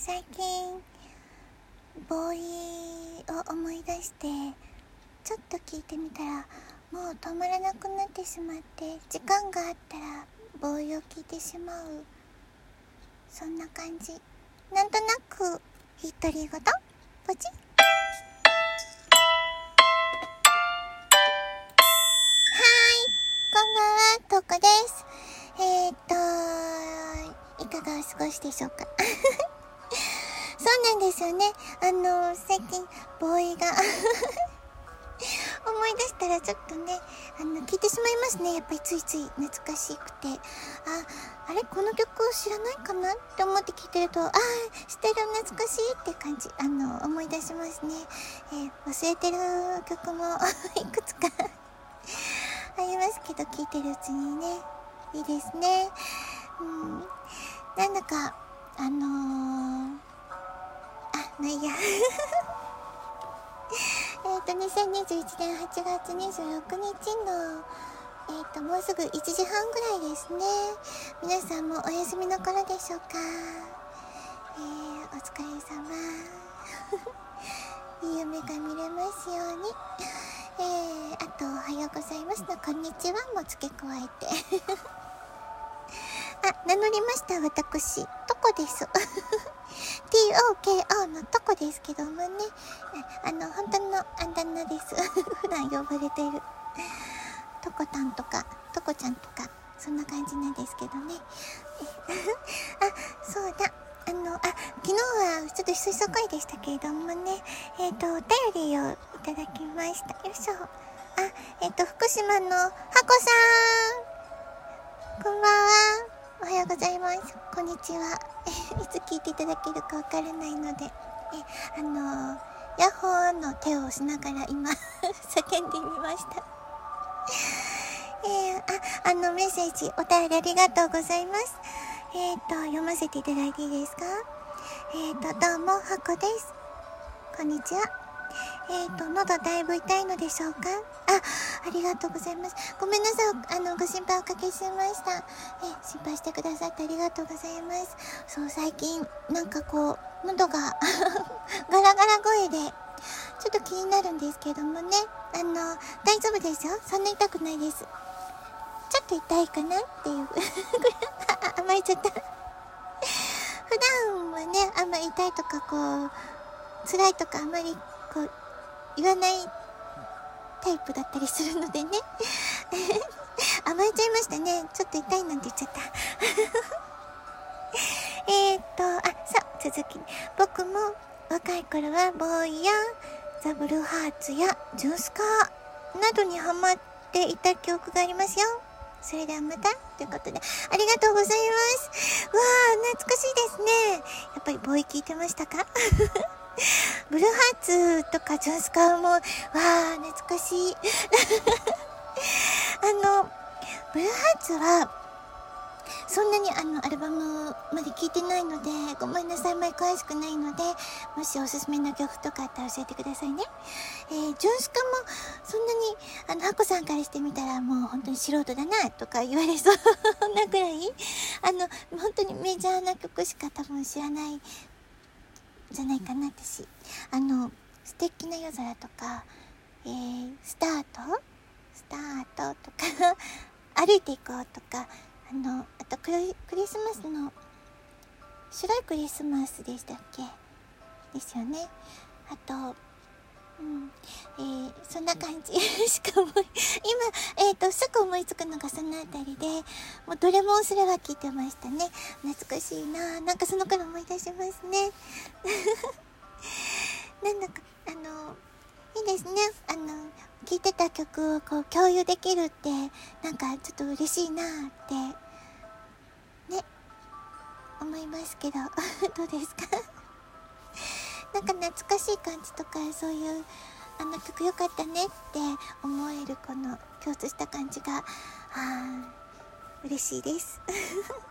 最近ボーイを思い出してちょっと聞いてみたらもう止まらなくなってしまって、時間があったらボーイを聞いてしまう、そんな感じ。なんとなく独り言ポチッ。ここです。いかがお過ごしでしょうか。そうなんですよね。最近ボーイが思い出したらちょっとね、聞いてしまいますね。やっぱりついつい懐かしくて、あれこの曲知らないかなって思って聞いてると、知ってる、懐かしいって感じ、思い出しますね。忘れてる曲もいくつかありますけど、聞いてるうちにね、いいですね。なんだかまあいいや2021年8月26日のもうすぐ1時半ぐらいですね。皆さんもお休みの頃でしょうか。お疲れ様いい夢が見れますように。あとおはようございますのこんにちはも付け加えて名乗りました。私トコです TOKO のトコですけどもね、本当の旦那です普段呼ばれているトコタンとかトコちゃんとかそんな感じなんですけどねそうだ、昨日はちょっとひそひそ声でしたけれどもね、お便りをいただきました。よいしょ。福島のハコさん、こんばんは。おはようございます。こんにちは。いつ聞いていただけるかわからないので、ヤッホーの手をしながら今叫んでみました。メッセージ、お便りありがとうございます。読ませていただいていいですか。どうもハコです。こんにちは。喉だいぶ痛いのでしょうか。ありがとうございます。ごめんなさい、ご心配おかけしました。心配してくださってありがとうございます。そう、最近なんかこう喉がガラガラ声でちょっと気になるんですけどもね、大丈夫ですよ。そんな痛くないです。ちょっと痛いかなっていう甘えちゃった普段はね、あんまり痛いとかこう辛いとかあんまりこう言わないタイプだったりするのでね甘えちゃいましたね。ちょっと痛いなんて言っちゃったさあ続き、僕も若い頃はボーイやザブルハーツやジュンスカーなどにハマっていた記憶がありますよ。それではまたということで、ありがとうございます。わあ、懐かしいですね。やっぱりボーイ聞いてましたかブルーハーツとかジョンスカーも、わあ懐かしいブルーハーツはそんなにアルバムまで聞いてないのでごめんなさい、毎回詳しくないので、もしおすすめの曲とかあったら教えてくださいね。ジュンスカもそんなにハコさんからしてみたらもう本当に素人だなとか言われそうなくらい本当にメジャーな曲しか多分知らないんじゃないかな。私素敵な夜空とか、スタートとか歩いていこうとか、あとクリスマスの白いクリスマスでしたっけですよね。あと、そんな感じしかも今、すぐ思いつくのがそのあたりで、もうどれもそれは聞いてましたね。懐かしいな。なんかその頃思い出しますねなんだかいいですね。聴いてた曲をこう共有できるってなんかちょっと嬉しいなってね、思いますけどどうですかなんか懐かしい感じとか、そういう曲良かったねって思えるこの共通した感じが嬉しいです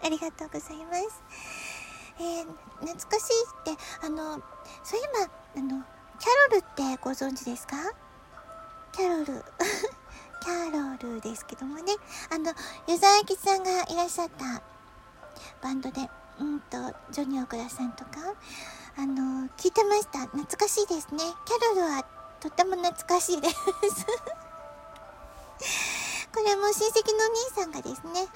ありがとうございます。懐かしいってそういえばキャロルってご存知ですか？キャロルキャロルですけどもね、湯沢あきさんがいらっしゃったバンドで、ジョニオグラさんとか聞いてました。懐かしいですね。キャロルはとても懐かしいですこれも親戚のお兄さんがですね、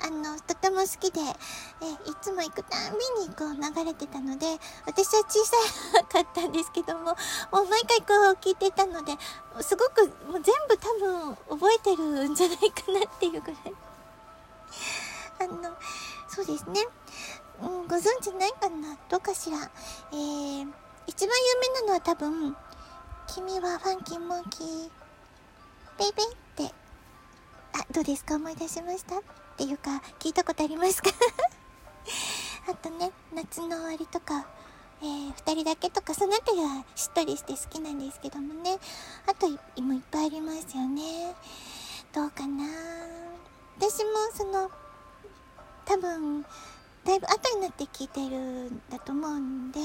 とても好きでいつも行くたんびにこう流れてたので、私は小さかったんですけども、もう毎回こう聞いてたので、すごくもう全部多分覚えてるんじゃないかなっていうぐらいそうですね、ご存知ないかな、どうかしら。一番有名なのは多分君はファンキーモンキーベイベイって、あ、どうですか、思い出しましたっていうか聞いたことありますかあとね、夏の終わりとか、二人だけとか、そのあたりはしっとりして好きなんですけどもね。あと今いっぱいありますよね。どうかな、私もその多分だいぶ後になって聴いてるんだと思うんで、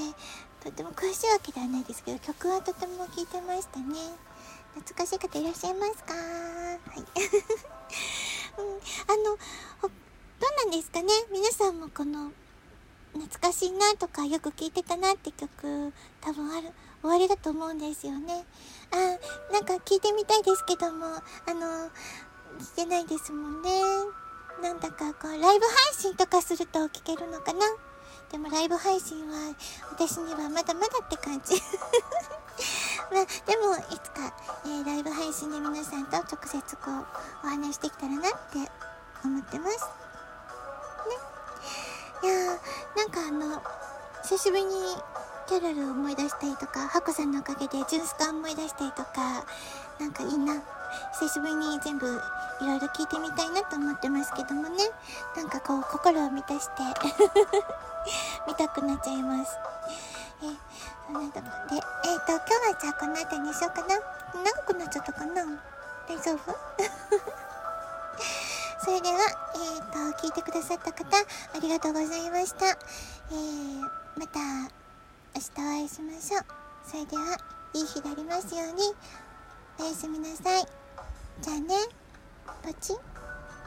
とても詳しいわけではないですけど、曲はとても聴いてましたね。懐かしい方いらっしゃいますか？はい、どうなんですかね、皆さんもこの懐かしいなとかよく聴いてたなって曲、多分ある終わりだと思うんですよね。あ、なんか聴いてみたいですけども、聴けないですもんね。なんだかこうライブ配信とかすると聞けるのかな。でもライブ配信は私にはまだまだって感じ、まあ、でもいつか、ライブ配信で皆さんと直接こうお話してきたらなって思ってますね。いやー、なんか久しぶりにキャロルを思い出したりとか、ハコさんのおかげでジュンスカを思い出したりとか、なんかいいな、久しぶりに全部いろいろ聞いてみたいなと思ってますけどもね、なんかこう心を満たして見たくなっちゃいます。そんなとこで、今日はじゃあこの辺りにしようかな。長くなっちゃったかな、大丈夫それでは、聞いてくださった方ありがとうございました。また明日お会いしましょう。それではいい日がありますように。おやすみなさい。じゃあね。パチン。